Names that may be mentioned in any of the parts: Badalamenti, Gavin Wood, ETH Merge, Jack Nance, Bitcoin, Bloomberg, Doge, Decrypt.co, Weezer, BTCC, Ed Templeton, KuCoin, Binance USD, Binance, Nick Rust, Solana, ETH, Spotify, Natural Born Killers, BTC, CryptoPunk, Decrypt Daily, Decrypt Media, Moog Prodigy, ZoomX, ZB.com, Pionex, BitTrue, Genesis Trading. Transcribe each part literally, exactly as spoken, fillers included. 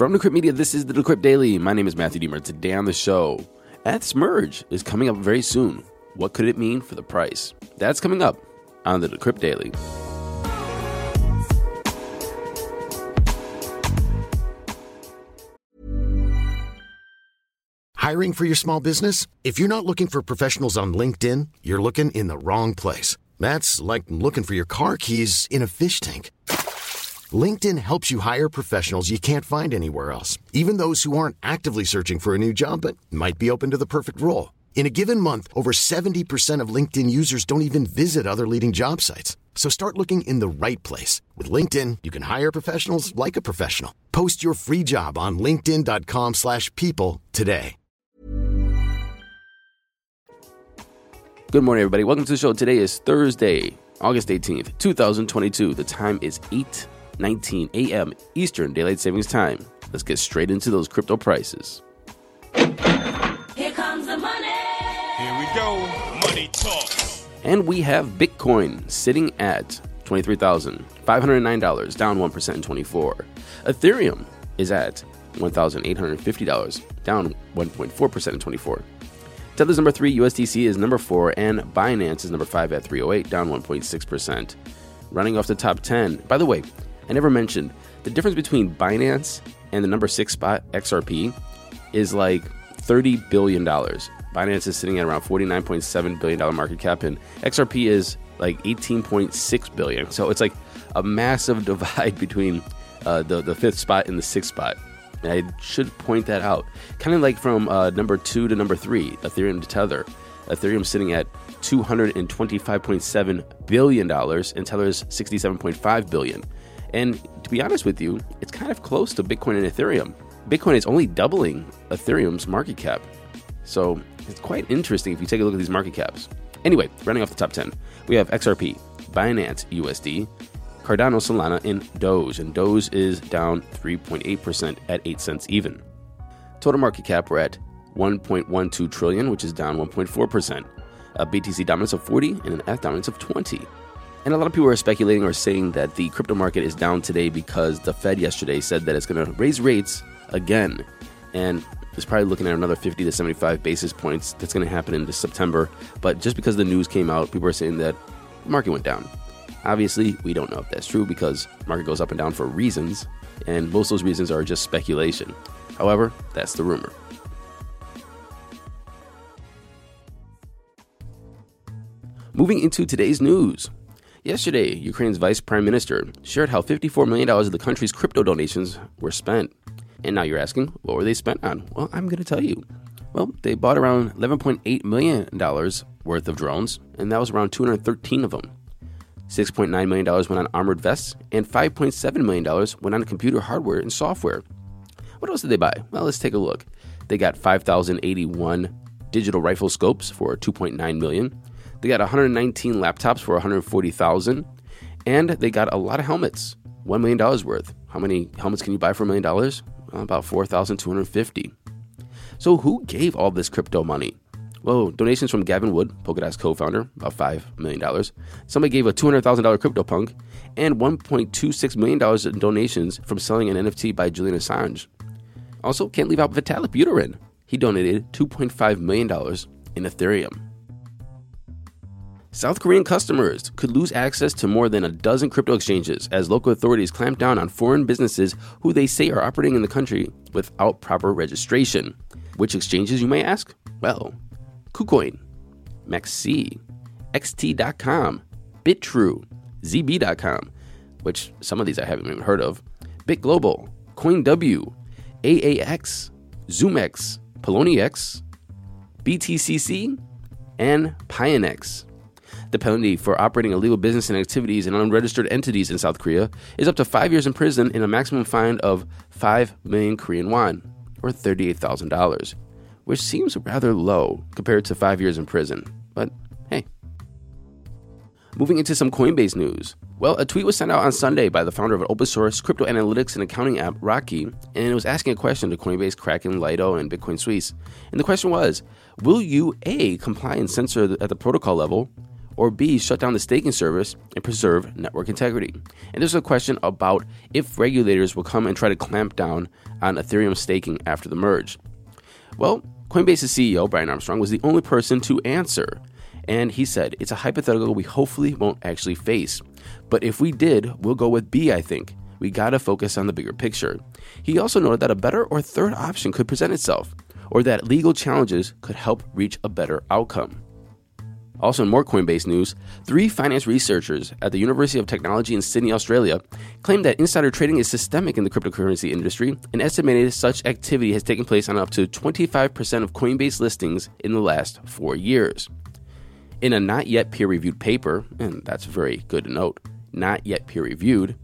From Decrypt Media, this is the Decrypt Daily. My name is Matthew Diemer. Today on the show, E T H Merge is coming up very soon. What could it mean for the price? That's coming up on the Decrypt Daily. Hiring for your small business? If you're not looking for professionals on LinkedIn, you're looking in the wrong place. That's like looking for your car keys in a fish tank. LinkedIn helps you hire professionals you can't find anywhere else, even those who aren't actively searching for a new job but might be open to the perfect role. In a given month, over seventy percent of LinkedIn users don't even visit other leading job sites. So start looking in the right place. With LinkedIn, you can hire professionals like a professional. Post your free job on linkedin dot com slash people today. Good morning, everybody. Welcome to the show. Today is Thursday, August eighteenth, twenty twenty-two. The time is eight nineteen a.m. Eastern Daylight Savings Time. Let's get straight into those crypto prices. Here comes the money. Here we go. Money talk. And we have Bitcoin sitting at twenty-three thousand five hundred nine dollars, down one percent in twenty-four. Ethereum is at one thousand eight hundred fifty dollars, down one point four percent in twenty-four. Tether's number three, U S D C is number four, and Binance is number five at three oh eight, down one point six percent. Running off the top ten. By the way, I never mentioned the difference between Binance and the number six spot, X R P, is like thirty billion dollars. Binance is sitting at around forty-nine point seven billion dollars market cap, and X R P is like eighteen point six billion dollars. So it's like a massive divide between uh, the, the fifth spot and the sixth spot. And I should point that out. Kind of like from uh, number two to number three, Ethereum to Tether. Ethereum sitting at two hundred twenty-five point seven billion dollars, and Tether's sixty-seven point five billion dollars. And to be honest with you, it's kind of close to Bitcoin and Ethereum. Bitcoin is only doubling Ethereum's market cap. So it's quite interesting if you take a look at these market caps. Anyway, running off the top ten, we have X R P, Binance U S D, Cardano, Solana, and Doge. And Doge is down three point eight percent at eight cents even. Total market cap, we're at one point one two trillion dollars, which is down one point four percent. A B T C dominance of forty and an E T H dominance of twenty. And a lot of people are speculating or saying that the crypto market is down today because the Fed yesterday said that it's going to raise rates again. And it's probably looking at another fifty to seventy-five basis points. That's going to happen in September. But just because the news came out, people are saying that the market went down. Obviously, we don't know if that's true because the market goes up and down for reasons. And most of those reasons are just speculation. However, that's the rumor. Moving into today's news. Yesterday, Ukraine's vice prime minister shared how fifty-four million dollars of the country's crypto donations were spent. And now you're asking, what were they spent on? Well, I'm going to tell you. Well, they bought around eleven point eight million dollars worth of drones, and that was around two hundred thirteen of them. six point nine million dollars went on armored vests, and five point seven million dollars went on computer hardware and software. What else did they buy? Well, let's take a look. They got five thousand eighty-one digital rifle scopes for two point nine million dollars. They got one hundred nineteen laptops for one hundred forty thousand dollars, and they got a lot of helmets, one million dollars worth. How many helmets can you buy for a million dollars? About four thousand two hundred fifty. So who gave all this crypto money? Well, donations from Gavin Wood, Polkadot's co-founder, about five million dollars. Somebody gave a two hundred thousand dollars CryptoPunk, and one point two six million dollars in donations from selling an N F T by Julian Assange. Also, can't leave out Vitalik Buterin. He donated two point five million dollars in Ethereum. South Korean customers could lose access to more than a dozen crypto exchanges as local authorities clamp down on foreign businesses who they say are operating in the country without proper registration. Which exchanges, you may ask? Well, KuCoin, Maxi, X T dot com, BitTrue, Z B dot com, which some of these I haven't even heard of, BitGlobal, CoinW, A A X, ZoomX, PoloniX, B T C C, and Pionex. The penalty for operating illegal business and activities in unregistered entities in South Korea is up to five years in prison and a maximum fine of five million Korean won, or thirty-eight thousand dollars, which seems rather low compared to five years in prison. But hey. Moving into some Coinbase news. Well, a tweet was sent out on Sunday by the founder of an open source crypto analytics and accounting app, Rocky, and it was asking a question to Coinbase, Kraken, Lido, and Bitcoin Suisse. And the question was, will you A, comply and censor at the protocol level, or B, shut down the staking service and preserve network integrity? And there's a question about if regulators will come and try to clamp down on Ethereum staking after the merge. Well, Coinbase's C E O, Brian Armstrong, was the only person to answer. And he said, it's a hypothetical we hopefully won't actually face. But if we did, we'll go with B, I think. We gotta focus on the bigger picture. He also noted that a better or third option could present itself, or that legal challenges could help reach a better outcome. Also, in more Coinbase news, three finance researchers at the University of Technology in Sydney, Australia, claim that insider trading is systemic in the cryptocurrency industry and estimated such activity has taken place on up to twenty-five percent of Coinbase listings in the last four years. In a not yet peer-reviewed paper, and that's very good to note, not yet peer-reviewed,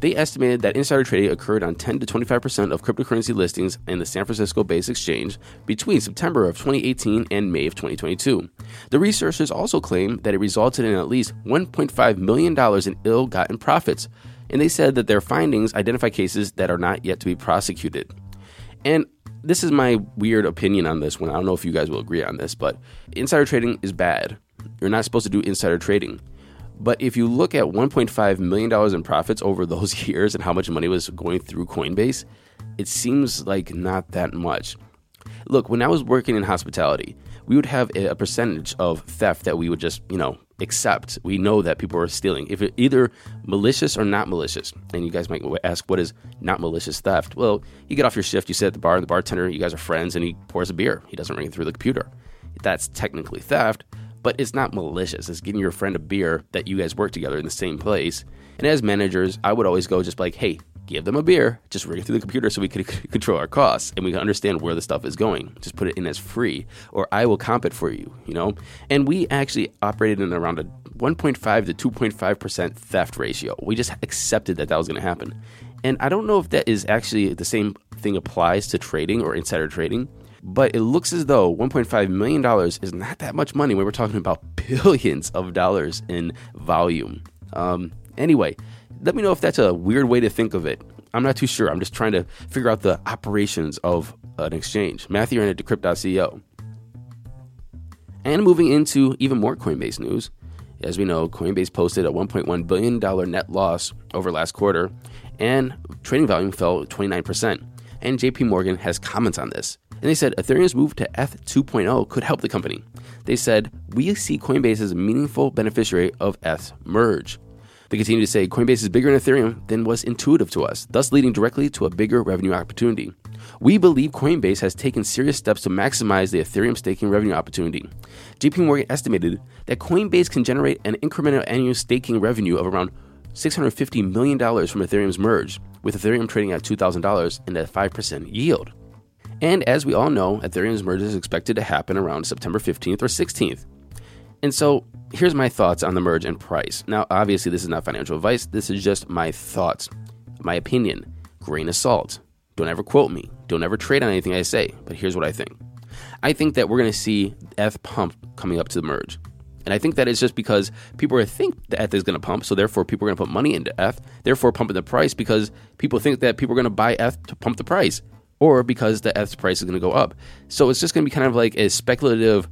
they estimated that insider trading occurred on ten to twenty-five percent of cryptocurrency listings in the San Francisco-based exchange between September of twenty eighteen and May of twenty twenty-two. The researchers also claim that it resulted in at least one point five million dollars in ill-gotten profits, and they said that their findings identify cases that are not yet to be prosecuted. And this is my weird opinion on this one. I don't know if you guys will agree on this, but insider trading is bad. You're not supposed to do insider trading. But if you look at one point five million dollars in profits over those years and how much money was going through Coinbase, it seems like not that much. Look, when I was working in hospitality, we would have a percentage of theft that we would just, you know, accept. We know that people are stealing, if it's either malicious or not malicious. And you guys might ask, what is not malicious theft? Well, you get off your shift, you sit at the bar, and the bartender, you guys are friends, and he pours a beer. He doesn't ring it through the computer. That's technically theft. But it's not malicious. It's getting your friend a beer that you guys work together in the same place. And as managers, I would always go just like, hey, give them a beer. Just ring it through the computer so we can control our costs and we can understand where the stuff is going. Just put it in as free, or I will comp it for you, you know? And we actually operated in around a one point five to two point five percent theft ratio. We just accepted that that was going to happen. And I don't know if that is actually the same thing applies to trading or insider trading. But it looks as though one point five million dollars is not that much money when we're talking about billions of dollars in volume. Um, anyway, let me know if that's a weird way to think of it. I'm not too sure. I'm just trying to figure out the operations of an exchange. Matthew Diemer at Decrypt dot co. And moving into even more Coinbase news. As we know, Coinbase posted a one point one billion dollars net loss over last quarter, and trading volume fell twenty-nine percent. And J P Morgan has comments on this. And they said Ethereum's move to E T H two point oh could help the company. They said, we see Coinbase as a meaningful beneficiary of E T H Merge. They continue to say Coinbase is bigger in Ethereum than was intuitive to us, thus leading directly to a bigger revenue opportunity. We believe Coinbase has taken serious steps to maximize the Ethereum staking revenue opportunity. J P Morgan estimated that Coinbase can generate an incremental annual staking revenue of around six hundred fifty million dollars from Ethereum's merge, with Ethereum trading at two thousand dollars and a five percent yield. And as we all know, Ethereum's merge is expected to happen around September fifteenth or sixteenth. And so here's my thoughts on the merge and price. Now, obviously, this is not financial advice. This is just my thoughts, my opinion, grain of salt. Don't ever quote me. Don't ever trade on anything I say. But here's what I think. I think that we're going to see E T H pump coming up to the merge. And I think that is just because people think that E T H is going to pump, so therefore people are going to put money into E T H, therefore pumping the price because people think that people are going to buy E T H to pump the price, or because the E T H price is going to go up. So it's just going to be kind of like a speculative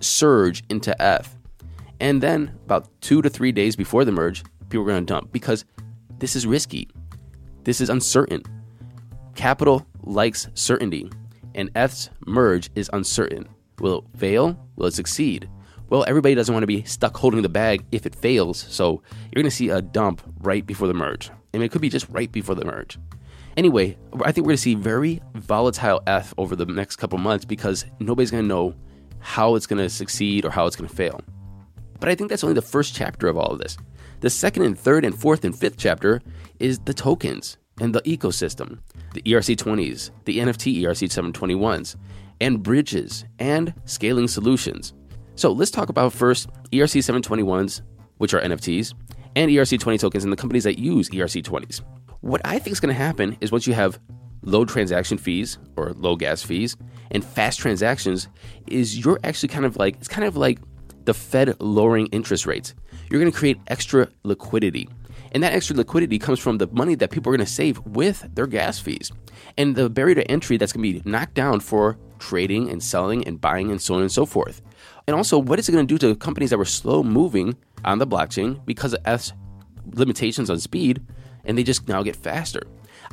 surge into E T H. And then about two to three days before the merge, people are going to dump because this is risky. This is uncertain. Capital likes certainty, and E T H's merge is uncertain. Will it fail? Will it succeed? Well, everybody doesn't want to be stuck holding the bag if it fails, so you're going to see a dump right before the merge. I mean, it could be just right before the merge. Anyway, I think we're going to see very volatile E T H over the next couple months because nobody's going to know how it's going to succeed or how it's going to fail. But I think that's only the first chapter of all of this. The second and third and fourth and fifth chapter is the tokens and the ecosystem, the E R C twenty s, the N F T E R C seven twenty-one s, and bridges and scaling solutions. So let's talk about first E R C seven twenty-one s, which are N F Ts, and E R C twenty tokens and the companies that use E R C twenty s. What I think is going to happen is once you have low transaction fees or low gas fees and fast transactions is you're actually kind of like, it's kind of like the Fed lowering interest rates. You're going to create extra liquidity. And that extra liquidity comes from the money that people are going to save with their gas fees. And the barrier to entry that's going to be knocked down for trading and selling and buying and so on and so forth. And also, what is it going to do to companies that were slow moving on the blockchain because of F's limitations on speed, and they just now get faster?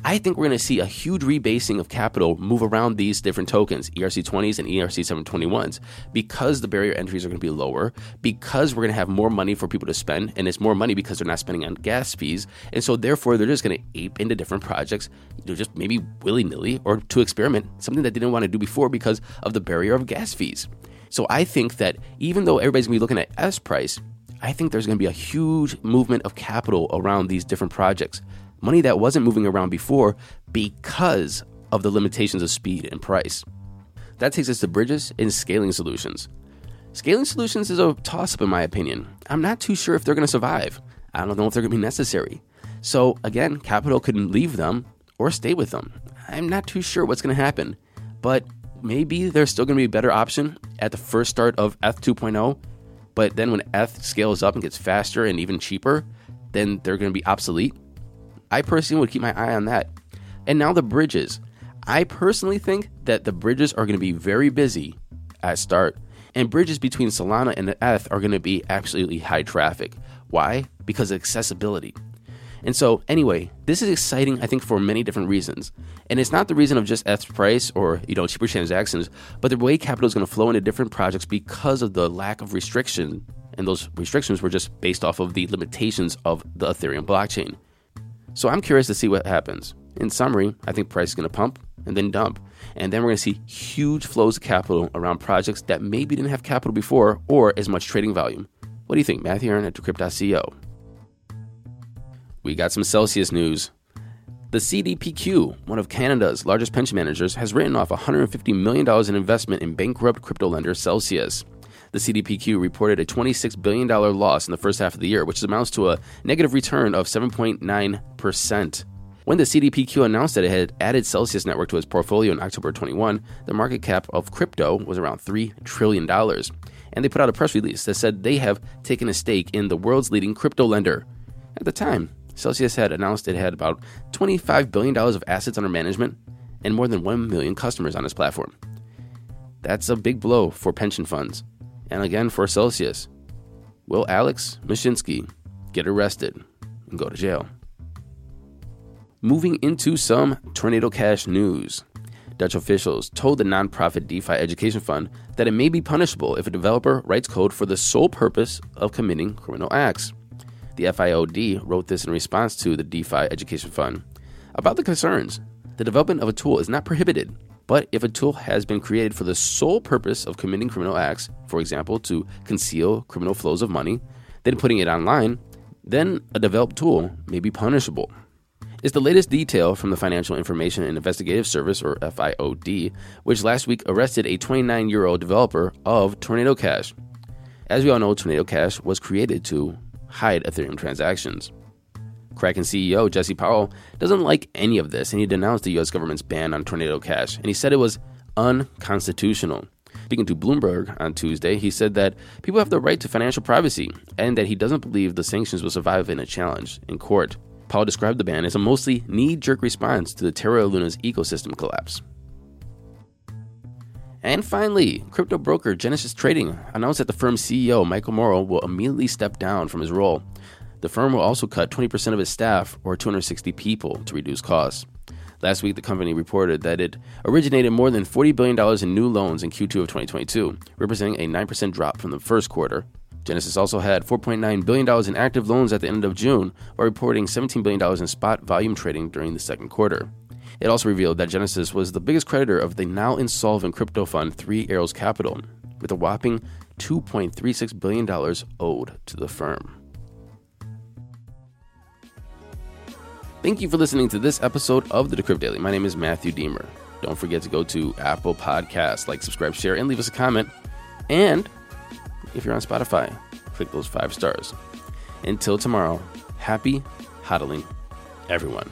I think we're going to see a huge rebasing of capital move around these different tokens, E R C twenties and E R C seven twenty-ones, because the barrier entries are going to be lower, because we're going to have more money for people to spend, and it's more money because they're not spending on gas fees, and so therefore they're just going to ape into different projects, you know, just maybe willy-nilly, or to experiment, something that they didn't want to do before because of the barrier of gas fees. So I think that even though everybody's going to be looking at S price, I think there's going to be a huge movement of capital around these different projects. Money that wasn't moving around before because of the limitations of speed and price. That takes us to bridges and scaling solutions. Scaling solutions is a toss-up in my opinion. I'm not too sure if they're going to survive. I don't know if they're going to be necessary. So again, capital could leave them or stay with them. I'm not too sure what's going to happen, but maybe there's still going to be a better option at the first start of E T H two point oh, but then when E T H scales up and gets faster and even cheaper, then they're going to be obsolete. I personally would keep my eye on that. And now the bridges. I personally think that the bridges are going to be very busy at start. And bridges between Solana and E T H are going to be absolutely high traffic. Why? Because of accessibility. And so anyway, this is exciting, I think, for many different reasons. And it's not the reason of just F's price or, you know, cheaper transactions, but the way capital is going to flow into different projects because of the lack of restriction. And those restrictions were just based off of the limitations of the Ethereum blockchain. So I'm curious to see what happens. In summary, I think price is going to pump and then dump. And then we're going to see huge flows of capital around projects that maybe didn't have capital before or as much trading volume. What do you think? Matthew Diemer at Decrypt dot co. We got some Celsius news. The C D P Q, one of Canada's largest pension managers, has written off one hundred fifty million dollars in investment in bankrupt crypto lender Celsius. The C D P Q reported a twenty-six billion dollars loss in the first half of the year, which amounts to a negative return of seven point nine percent. When the C D P Q announced that it had added Celsius Network to its portfolio in October twenty-first, the market cap of crypto was around three trillion dollars. And they put out a press release that said they have taken a stake in the world's leading crypto lender. At the time, Celsius had announced it had about twenty-five billion dollars of assets under management and more than one million customers on its platform. That's a big blow for pension funds. And again, for Celsius. Will Alex Mashinsky get arrested and go to jail? Moving into some Tornado Cash news. Dutch officials told the nonprofit DeFi Education Fund that it may be punishable if a developer writes code for the sole purpose of committing criminal acts. The F I O D wrote this in response to the DeFi Education Fund. About the concerns, the development of a tool is not prohibited. But if a tool has been created for the sole purpose of committing criminal acts, for example, to conceal criminal flows of money, then putting it online, then a developed tool may be punishable. It's the latest detail from the Financial Information and Investigative Service, or F I O D, which last week arrested a twenty-nine-year-old developer of Tornado Cash. As we all know, Tornado Cash was created to hide Ethereum transactions. Kraken C E O Jesse Powell doesn't like any of this, and he denounced the U S government's ban on Tornado Cash, and he said it was unconstitutional. Speaking to Bloomberg on Tuesday, he said that people have the right to financial privacy and that he doesn't believe the sanctions will survive in a challenge in court. Powell described the ban as a mostly knee-jerk response to the Terra Luna's ecosystem collapse. And finally, crypto broker Genesis Trading announced that the firm's C E O, Michael Morrow, will immediately step down from his role. The firm will also cut twenty percent of its staff, or two hundred sixty people, to reduce costs. Last week, the company reported that it originated more than forty billion dollars in new loans in Q two of twenty twenty-two, representing a nine percent drop from the first quarter. Genesis also had four point nine billion dollars in active loans at the end of June, while reporting seventeen billion dollars in spot volume trading during the second quarter. It also revealed that Genesis was the biggest creditor of the now insolvent crypto fund Three Arrows Capital, with a whopping two point three six billion dollars owed to the firm. Thank you for listening to this episode of the Decrypt Daily. My name is Matthew Diemer. Don't forget to go to Apple Podcasts, like, subscribe, share, and leave us a comment. And if you're on Spotify, click those five stars. Until tomorrow, happy hodling, everyone.